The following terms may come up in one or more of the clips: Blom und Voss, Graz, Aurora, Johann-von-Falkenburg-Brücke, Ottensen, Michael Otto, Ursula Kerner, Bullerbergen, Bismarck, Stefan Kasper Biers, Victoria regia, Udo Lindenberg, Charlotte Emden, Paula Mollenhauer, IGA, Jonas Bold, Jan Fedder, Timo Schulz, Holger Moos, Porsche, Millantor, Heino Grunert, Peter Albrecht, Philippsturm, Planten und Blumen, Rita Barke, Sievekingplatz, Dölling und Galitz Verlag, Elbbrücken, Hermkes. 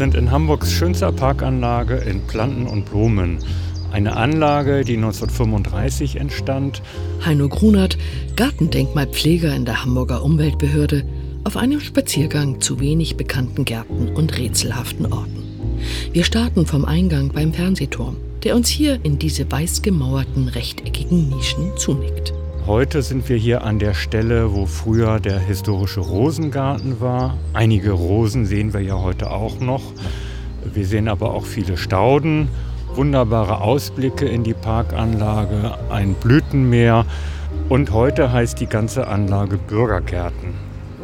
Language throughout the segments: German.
sind in Hamburgs schönster Parkanlage in Planten und Blumen. Eine Anlage, die 1935 entstand. Heino Grunert, Gartendenkmalpfleger in der Hamburger Umweltbehörde, auf einem Spaziergang zu wenig bekannten Gärten und rätselhaften Orten. Wir starten vom Eingang beim Fernsehturm, der uns hier in diese weiß gemauerten rechteckigen Nischen zunickt. Heute sind wir hier an der Stelle, wo früher der historische Rosengarten war. Einige Rosen sehen wir ja heute auch noch. Wir sehen aber auch viele Stauden. Wunderbare Ausblicke in die Parkanlage, ein Blütenmeer und heute heißt die ganze Anlage Bürgergärten.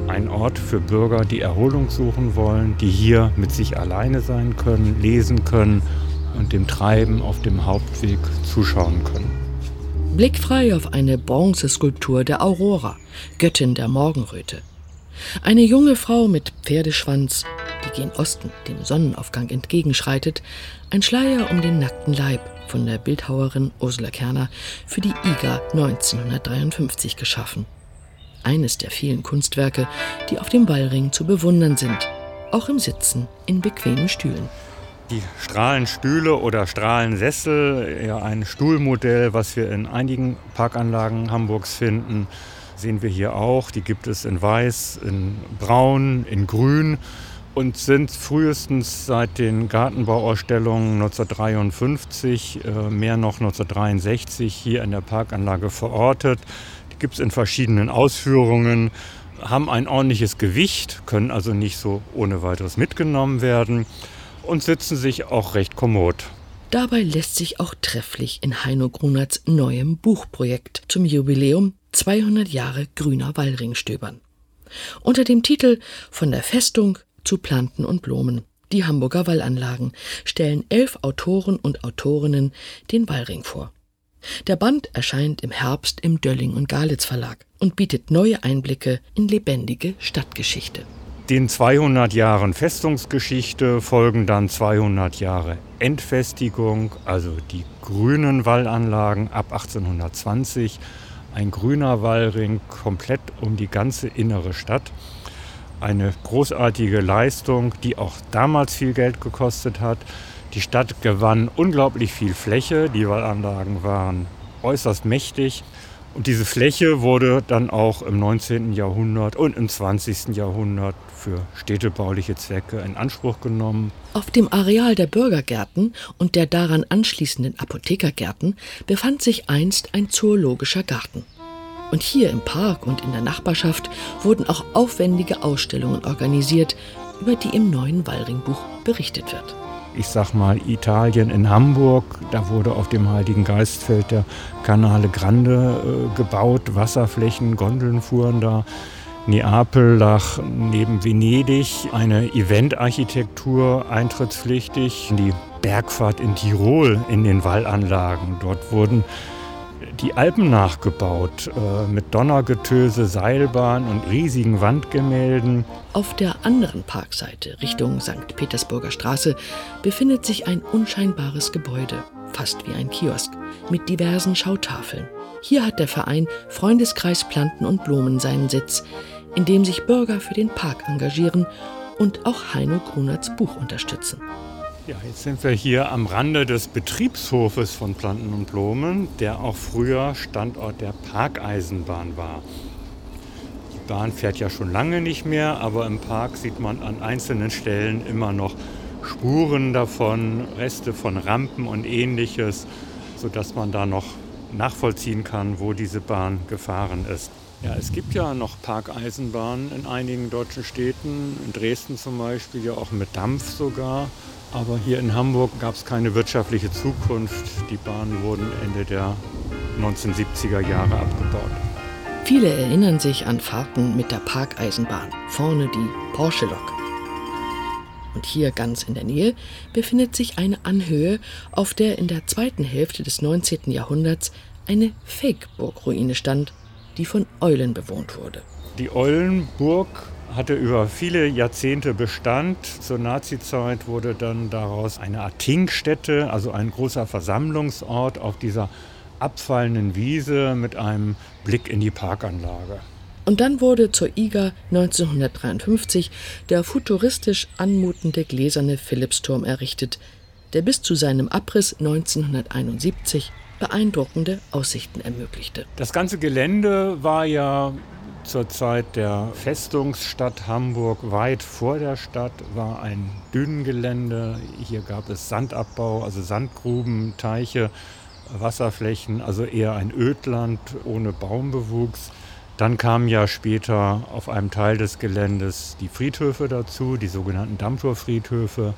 Ein Ort für Bürger, die Erholung suchen wollen, die hier mit sich alleine sein können, lesen können und dem Treiben auf dem Hauptweg zuschauen können. Blickfrei auf eine Bronzeskulptur der Aurora, Göttin der Morgenröte. Eine junge Frau mit Pferdeschwanz, die gen Osten dem Sonnenaufgang entgegenschreitet, ein Schleier um den nackten Leib von der Bildhauerin Ursula Kerner für die IGA 1953 geschaffen. Eines der vielen Kunstwerke, die auf dem Wallring zu bewundern sind, auch im Sitzen in bequemen Stühlen. Die Strahlenstühle oder Strahlensessel, ja ein Stuhlmodell, was wir in einigen Parkanlagen Hamburgs finden, sehen wir hier auch. Die gibt es in Weiß, in Braun, in Grün und sind frühestens seit den Gartenbauausstellungen 1953, mehr noch 1963 hier in der Parkanlage verortet. Die gibt es in verschiedenen Ausführungen, haben ein ordentliches Gewicht, können also nicht so ohne weiteres mitgenommen werden und sitzen sich auch recht kommod. Dabei lässt sich auch trefflich in Heino Grunerts neuem Buchprojekt zum Jubiläum 200 Jahre grüner Wallring stöbern. Unter dem Titel Von der Festung zu Planten und Blumen, die Hamburger Wallanlagen, stellen 11 Autoren und Autorinnen den Wallring vor. Der Band erscheint im Herbst im Dölling und Galitz Verlag und bietet neue Einblicke in lebendige Stadtgeschichte. Den 200 Jahren Festungsgeschichte folgen dann 200 Jahre Entfestigung, also die grünen Wallanlagen ab 1820. Ein grüner Wallring komplett um die ganze innere Stadt. Eine großartige Leistung, die auch damals viel Geld gekostet hat. Die Stadt gewann unglaublich viel Fläche. Die Wallanlagen waren äußerst mächtig. Und diese Fläche wurde dann auch im 19. Jahrhundert und im 20. Jahrhundert für städtebauliche Zwecke in Anspruch genommen. Auf dem Areal der Bürgergärten und der daran anschließenden Apothekergärten befand sich einst ein zoologischer Garten. Und hier im Park und in der Nachbarschaft wurden auch aufwendige Ausstellungen organisiert, über die im neuen Wallringbuch berichtet wird. Ich sag mal Italien in Hamburg, da wurde auf dem Heiligen Geistfeld der Canale Grande gebaut, Wasserflächen, Gondeln fuhren da. Neapel lag neben Venedig, eine Eventarchitektur eintrittspflichtig. Die Bergfahrt in Tirol in den Wallanlagen, dort wurden die Alpen nachgebaut, mit Donnergetöse, Seilbahn und riesigen Wandgemälden. Auf der anderen Parkseite, Richtung St. Petersburger Straße, befindet sich ein unscheinbares Gebäude, fast wie ein Kiosk, mit diversen Schautafeln. Hier hat der Verein Freundeskreis Planten und Blumen seinen Sitz, in dem sich Bürger für den Park engagieren und auch Heino Grunerts Buch unterstützen. Ja, jetzt sind wir hier am Rande des Betriebshofes von Planten und Blumen, der auch früher Standort der Parkeisenbahn war. Die Bahn fährt ja schon lange nicht mehr, aber im Park sieht man an einzelnen Stellen immer noch Spuren davon, Reste von Rampen und Ähnliches, sodass man da noch nachvollziehen kann, wo diese Bahn gefahren ist. Ja, es gibt ja noch Parkeisenbahnen in einigen deutschen Städten, in Dresden zum Beispiel, ja auch mit Dampf sogar. Aber hier in Hamburg gab es keine wirtschaftliche Zukunft. Die Bahnen wurden Ende der 1970er Jahre abgebaut. Viele erinnern sich an Fahrten mit der Parkeisenbahn. Vorne die Porsche-Lok. Und hier ganz in der Nähe befindet sich eine Anhöhe, auf der in der zweiten Hälfte des 19. Jahrhunderts eine Fake-Burgruine stand, die von Eulen bewohnt wurde. Die Eulenburg hatte über viele Jahrzehnte Bestand. Zur Nazizeit wurde dann daraus eine Art Tinkstätte, also ein großer Versammlungsort auf dieser abfallenden Wiese mit einem Blick in die Parkanlage. Und dann wurde zur IGA 1953 der futuristisch anmutende gläserne Philippsturm errichtet, der bis zu seinem Abriss 1971 beeindruckende Aussichten ermöglichte. Das ganze Gelände war ja zur Zeit der Festungsstadt Hamburg weit vor der Stadt, war ein Dünengelände. Hier gab es Sandabbau, also Sandgruben, Teiche, Wasserflächen, also eher ein Ödland ohne Baumbewuchs. Dann kamen ja später auf einem Teil des Geländes die Friedhöfe dazu, die sogenannten Dammtorfriedhöfe,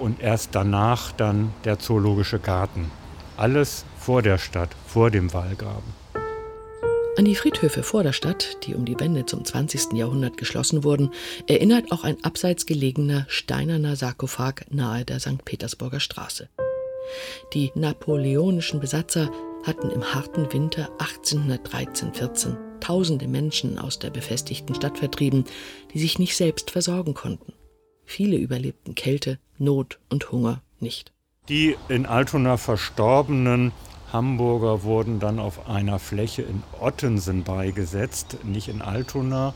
und erst danach dann der Zoologische Garten. Alles vor der Stadt, vor dem Wallgraben. An die Friedhöfe vor der Stadt, die um die Wende zum 20. Jahrhundert geschlossen wurden, erinnert auch ein abseits gelegener steinerner Sarkophag nahe der St. Petersburger Straße. Die napoleonischen Besatzer hatten im harten Winter 1813-14 Tausende Menschen aus der befestigten Stadt vertrieben, die sich nicht selbst versorgen konnten. Viele überlebten Kälte, Not und Hunger nicht. Die in Altona verstorbenen Hamburger wurden dann auf einer Fläche in Ottensen beigesetzt, nicht in Altona,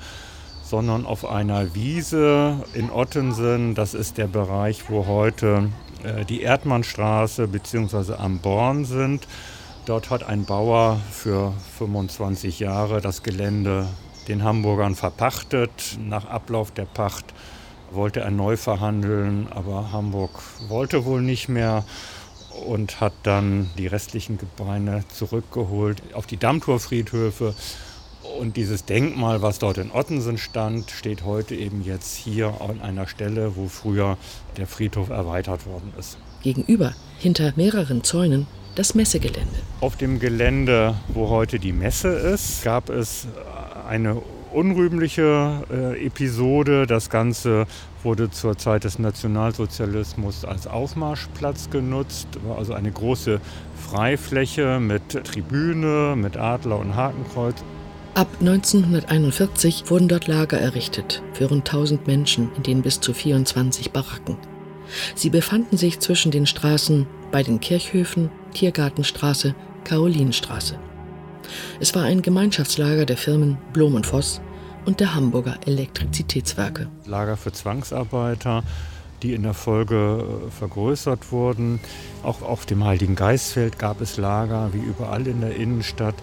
sondern auf einer Wiese in Ottensen. Das ist der Bereich, wo heute die Erdmannstraße bzw. am Born sind. Dort hat ein Bauer für 25 Jahre das Gelände den Hamburgern verpachtet. Nach Ablauf der Pacht wollte er neu verhandeln, aber Hamburg wollte wohl nicht mehr und hat dann die restlichen Gebeine zurückgeholt auf die Dammtorfriedhöfe. Und dieses Denkmal, was dort in Ottensen stand, steht heute eben jetzt hier an einer Stelle, wo früher der Friedhof erweitert worden ist. Gegenüber, hinter mehreren Zäunen, das Messegelände. Auf dem Gelände, wo heute die Messe ist, gab es eine unrühmliche Episode. Das Ganze wurde zur Zeit des Nationalsozialismus als Aufmarschplatz genutzt. War also eine große Freifläche mit Tribüne, mit Adler und Hakenkreuz. Ab 1941 wurden dort Lager errichtet für rund 1000 Menschen, in denen bis zu 24 Baracken. Sie befanden sich zwischen den Straßen bei den Kirchhöfen, Tiergartenstraße, Karolinenstraße. Es war ein Gemeinschaftslager der Firmen Blom und Voss und der Hamburger Elektrizitätswerke. Lager für Zwangsarbeiter, die in der Folge vergrößert wurden. Auch auf dem Heiligen Geistfeld gab es Lager, wie überall in der Innenstadt.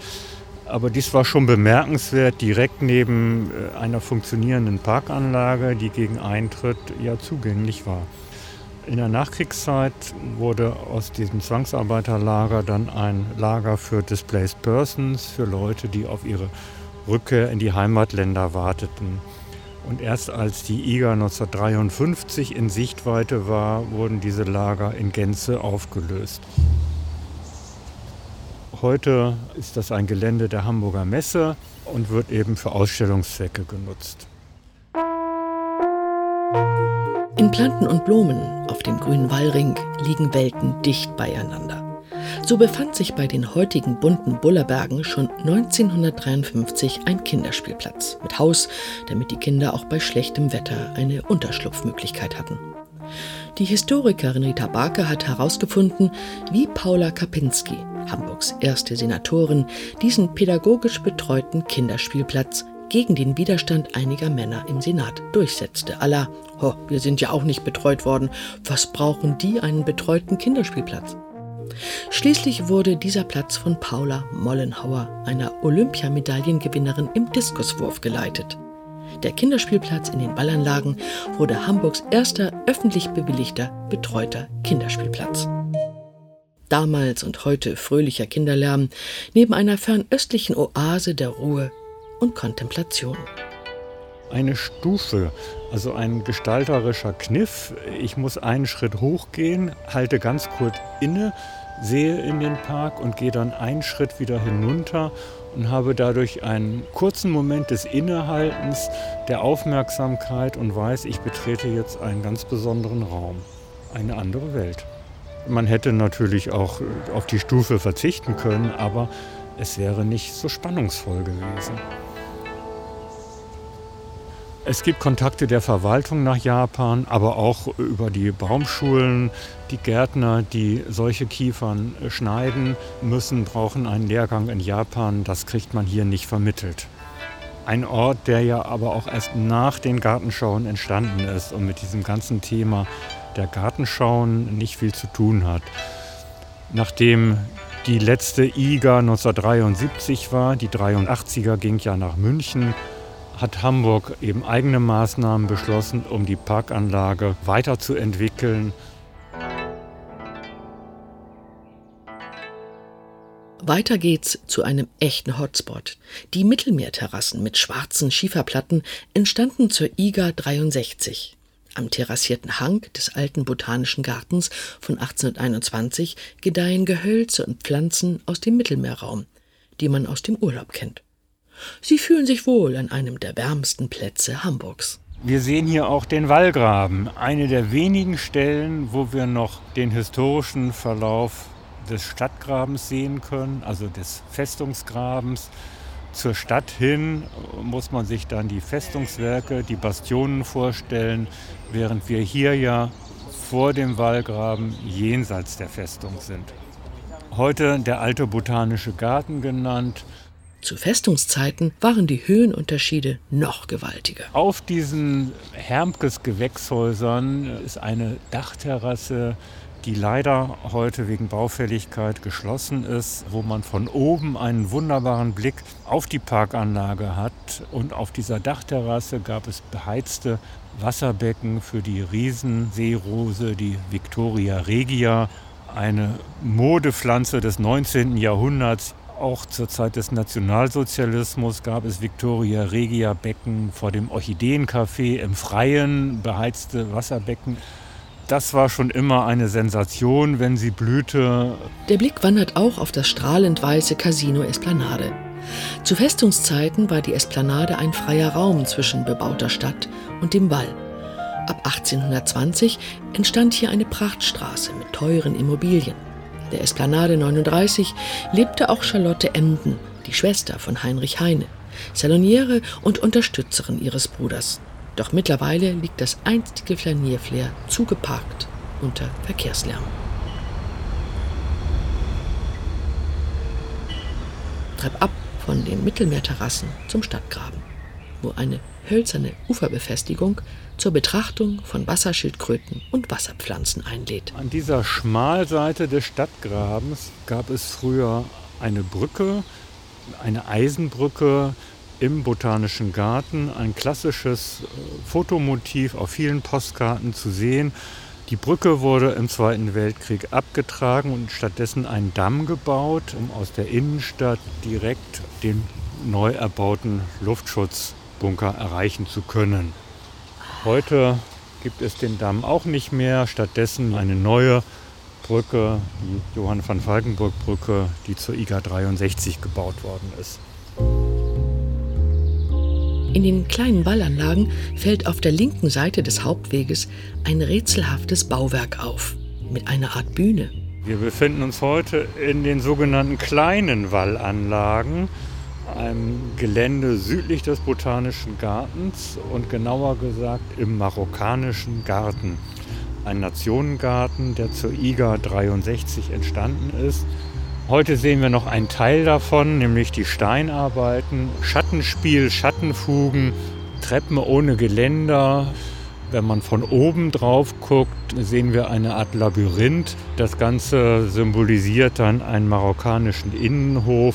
Aber dies war schon bemerkenswert, direkt neben einer funktionierenden Parkanlage, die gegen Eintritt ja zugänglich war. In der Nachkriegszeit wurde aus diesem Zwangsarbeiterlager dann ein Lager für Displaced Persons, für Leute, die auf ihre Rückkehr in die Heimatländer warteten. Und erst als die IGA 1953 in Sichtweite war, wurden diese Lager in Gänze aufgelöst. Heute ist das ein Gelände der Hamburger Messe und wird eben für Ausstellungszwecke genutzt. In Planten und Blumen auf dem grünen Wallring liegen Welten dicht beieinander. So befand sich bei den heutigen bunten Bullerbergen schon 1953 ein Kinderspielplatz mit Haus, damit die Kinder auch bei schlechtem Wetter eine Unterschlupfmöglichkeit hatten. Die Historikerin Rita Barke hat herausgefunden, wie Paula Kapinski, Hamburgs erste Senatorin, diesen pädagogisch betreuten Kinderspielplatz gegen den Widerstand einiger Männer im Senat durchsetzte. À la, wir sind ja auch nicht betreut worden, was brauchen die einen betreuten Kinderspielplatz? Schließlich wurde dieser Platz von Paula Mollenhauer, einer Olympiamedaillengewinnerin im Diskuswurf, geleitet. Der Kinderspielplatz in den Ballanlagen wurde Hamburgs erster öffentlich bewilligter, betreuter Kinderspielplatz. Damals und heute fröhlicher Kinderlärm neben einer fernöstlichen Oase der Ruhe und Kontemplation. Eine Stufe, also ein gestalterischer Kniff. Ich muss einen Schritt hochgehen, halte ganz kurz inne, sehe in den Park und gehe dann einen Schritt wieder hinunter und habe dadurch einen kurzen Moment des Innehaltens, der Aufmerksamkeit und weiß, ich betrete jetzt einen ganz besonderen Raum, eine andere Welt. Man hätte natürlich auch auf die Stufe verzichten können, aber es wäre nicht so spannungsvoll gewesen. Es gibt Kontakte der Verwaltung nach Japan, aber auch über die Baumschulen. Die Gärtner, die solche Kiefern schneiden müssen, brauchen einen Lehrgang in Japan. Das kriegt man hier nicht vermittelt. Ein Ort, der ja aber auch erst nach den Gartenschauen entstanden ist und mit diesem ganzen Thema der Gartenschauen nicht viel zu tun hat. Nachdem die letzte IGA 1973 war, die 83er ging ja nach München, hat Hamburg eben eigene Maßnahmen beschlossen, um die Parkanlage weiterzuentwickeln. Weiter geht's zu einem echten Hotspot. Die Mittelmeerterrassen mit schwarzen Schieferplatten entstanden zur IGA 63. Am terrassierten Hang des alten Botanischen Gartens von 1821 gedeihen Gehölze und Pflanzen aus dem Mittelmeerraum, die man aus dem Urlaub kennt. Sie fühlen sich wohl an einem der wärmsten Plätze Hamburgs. Wir sehen hier auch den Wallgraben, eine der wenigen Stellen, wo wir noch den historischen Verlauf des Stadtgrabens sehen können, also des Festungsgrabens. Zur Stadt hin muss man sich dann die Festungswerke, die Bastionen vorstellen, während wir hier ja vor dem Wallgraben jenseits der Festung sind. Heute der alte Botanische Garten genannt. Zu Festungszeiten waren die Höhenunterschiede noch gewaltiger. Auf diesen Hermkes-Gewächshäusern ist eine Dachterrasse, die leider heute wegen Baufälligkeit geschlossen ist, wo man von oben einen wunderbaren Blick auf die Parkanlage hat. Und auf dieser Dachterrasse gab es beheizte Wasserbecken für die Riesenseerose, die Victoria regia, eine Modepflanze des 19. Jahrhunderts. Auch zur Zeit des Nationalsozialismus gab es Victoria regia Becken vor dem Orchideencafé im Freien, beheizte Wasserbecken. Das war schon immer eine Sensation, wenn sie blühte. Der Blick wandert auch auf das strahlend weiße Casino Esplanade. Zu Festungszeiten war die Esplanade ein freier Raum zwischen bebauter Stadt und dem Wall. Ab 1820 entstand hier eine Prachtstraße mit teuren Immobilien. In der Esplanade 39 lebte auch Charlotte Emden, die Schwester von Heinrich Heine, Saloniere und Unterstützerin ihres Bruders. Doch mittlerweile liegt das einstige Flanierflair zugeparkt unter Verkehrslärm. 'Treb ab von den Mittelmeerterrassen zum Stadtgraben, wo eine hölzerne Uferbefestigung zur Betrachtung von Wasserschildkröten und Wasserpflanzen einlädt. An dieser Schmalseite des Stadtgrabens gab es früher eine Brücke, eine Eisenbrücke, im Botanischen Garten, ein klassisches Fotomotiv auf vielen Postkarten zu sehen. Die Brücke wurde im Zweiten Weltkrieg abgetragen und stattdessen einen Damm gebaut, um aus der Innenstadt direkt den neu erbauten Luftschutzbunker erreichen zu können. Heute gibt es den Damm auch nicht mehr, stattdessen eine neue Brücke, die Johann-von-Falkenburg-Brücke, die zur IGA 63 gebaut worden ist. In den kleinen Wallanlagen fällt auf der linken Seite des Hauptweges ein rätselhaftes Bauwerk auf, mit einer Art Bühne. Wir befinden uns heute in den sogenannten kleinen Wallanlagen, einem Gelände südlich des Botanischen Gartens und genauer gesagt im Marokkanischen Garten. Ein Nationengarten, der zur IGA 63 entstanden ist. Heute sehen wir noch einen Teil davon, nämlich die Steinarbeiten, Schattenspiel, Schattenfugen, Treppen ohne Geländer. Wenn man von oben drauf guckt, sehen wir eine Art Labyrinth. Das Ganze symbolisiert dann einen marokkanischen Innenhof.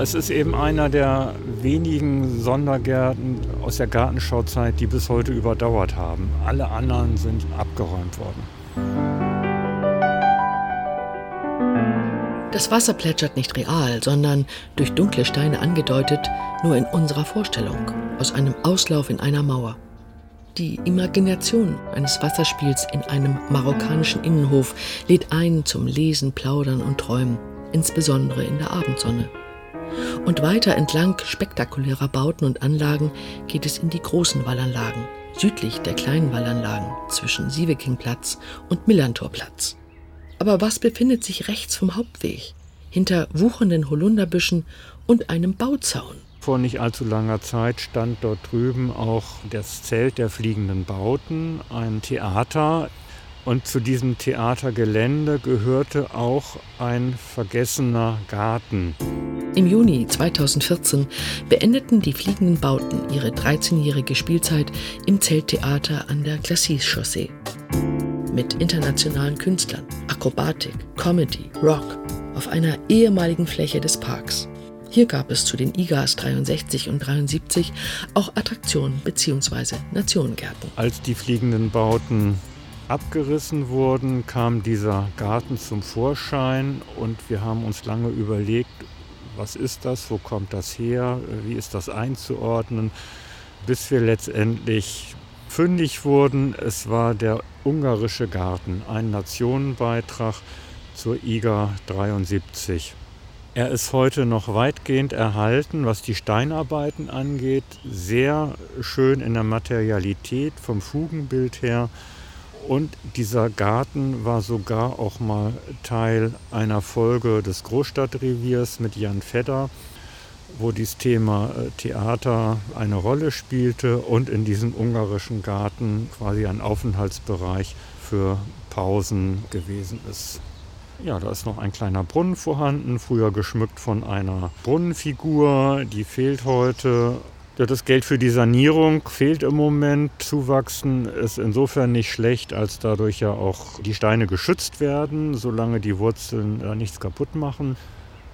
Es ist eben einer der wenigen Sondergärten aus der Gartenschauzeit, die bis heute überdauert haben. Alle anderen sind abgeräumt worden. Das Wasser plätschert nicht real, sondern, durch dunkle Steine angedeutet, nur in unserer Vorstellung, aus einem Auslauf in einer Mauer. Die Imagination eines Wasserspiels in einem marokkanischen Innenhof lädt ein zum Lesen, Plaudern und Träumen, insbesondere in der Abendsonne. Und weiter entlang spektakulärer Bauten und Anlagen geht es in die großen Wallanlagen, südlich der kleinen Wallanlagen zwischen Sievekingplatz und Millantorplatz. Aber was befindet sich rechts vom Hauptweg, hinter wuchernden Holunderbüschen und einem Bauzaun? Vor nicht allzu langer Zeit stand dort drüben auch das Zelt der fliegenden Bauten, ein Theater. Und zu diesem Theatergelände gehörte auch ein vergessener Garten. Im Juni 2014 beendeten die Fliegenden Bauten ihre 13-jährige Spielzeit im Zelttheater an der Glacis-Chaussee. Mit internationalen Künstlern, Akrobatik, Comedy, Rock auf einer ehemaligen Fläche des Parks. Hier gab es zu den IGAs 63 und 73 auch Attraktionen bzw. Nationengärten. Als die Fliegenden Bauten abgerissen wurden, kam dieser Garten zum Vorschein und wir haben uns lange überlegt, was ist das, wo kommt das her, wie ist das einzuordnen, bis wir letztendlich fündig wurden. Es war der ungarische Garten, ein Nationenbeitrag zur IGA 73. Er ist heute noch weitgehend erhalten, was die Steinarbeiten angeht, sehr schön in der Materialität vom Fugenbild her. Und dieser Garten war sogar auch mal Teil einer Folge des Großstadtreviers mit Jan Fedder, wo dieses Thema Theater eine Rolle spielte und in diesem ungarischen Garten quasi ein Aufenthaltsbereich für Pausen gewesen ist. Ja, da ist noch ein kleiner Brunnen vorhanden, früher geschmückt von einer Brunnenfigur, die fehlt heute. Das Geld für die Sanierung fehlt im Moment. Zuwachsen ist insofern nicht schlecht, als dadurch ja auch die Steine geschützt werden, solange die Wurzeln da nichts kaputt machen.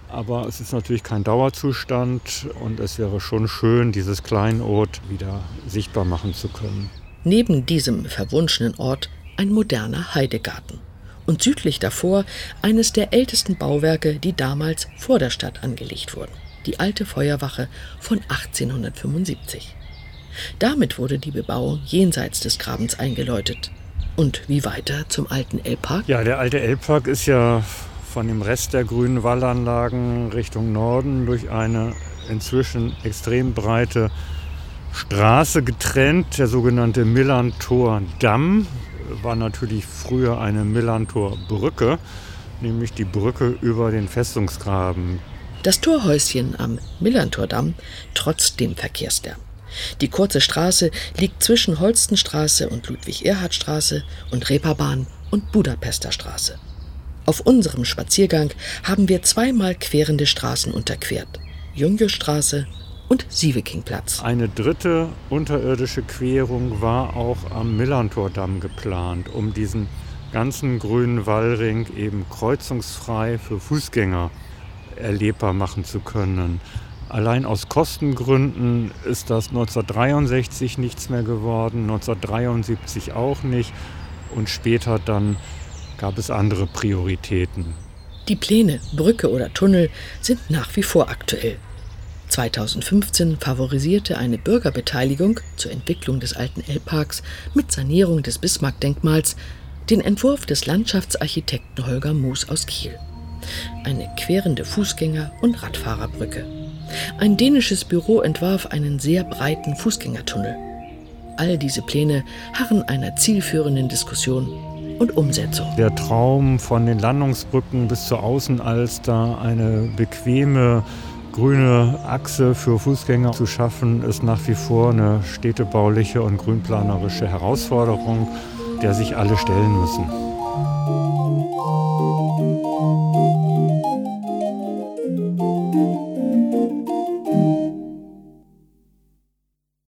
Aber es ist natürlich kein Dauerzustand und es wäre schon schön, dieses Kleinod wieder sichtbar machen zu können. Neben diesem verwunschenen Ort ein moderner Heidegarten. Und südlich davor eines der ältesten Bauwerke, die damals vor der Stadt angelegt wurden. Die alte Feuerwache von 1875. Damit wurde die Bebauung jenseits des Grabens eingeläutet. Und wie weiter zum alten Elbpark? Ja, der alte Elbpark ist ja von dem Rest der grünen Wallanlagen Richtung Norden durch eine inzwischen extrem breite Straße getrennt. Der sogenannte Millantor-Damm war natürlich früher eine Millantor-Brücke, nämlich die Brücke über den Festungsgraben. Das Torhäuschen am Millantordamm trotz dem Verkehrslärm. Die kurze Straße liegt zwischen Holstenstraße und Ludwig-Erhard-Straße und Reeperbahn und Budapester Straße. Auf unserem Spaziergang haben wir zweimal querende Straßen unterquert. Jüngjöstraße und Sievekingplatz. Eine dritte unterirdische Querung war auch am Millantordamm geplant, um diesen ganzen grünen Wallring eben kreuzungsfrei für Fußgänger erlebbar machen zu können. Allein aus Kostengründen ist das 1963 nichts mehr geworden, 1973 auch nicht und später dann gab es andere Prioritäten. Die Pläne, Brücke oder Tunnel sind nach wie vor aktuell. 2015 favorisierte eine Bürgerbeteiligung zur Entwicklung des alten Elbparks mit Sanierung des Bismarck-Denkmals den Entwurf des Landschaftsarchitekten Holger Moos aus Kiel. Eine querende Fußgänger- und Radfahrerbrücke. Ein dänisches Büro entwarf einen sehr breiten Fußgängertunnel. All diese Pläne harren einer zielführenden Diskussion und Umsetzung. Der Traum von den Landungsbrücken bis zur Außenalster, eine bequeme grüne Achse für Fußgänger zu schaffen, ist nach wie vor eine städtebauliche und grünplanerische Herausforderung, der sich alle stellen müssen.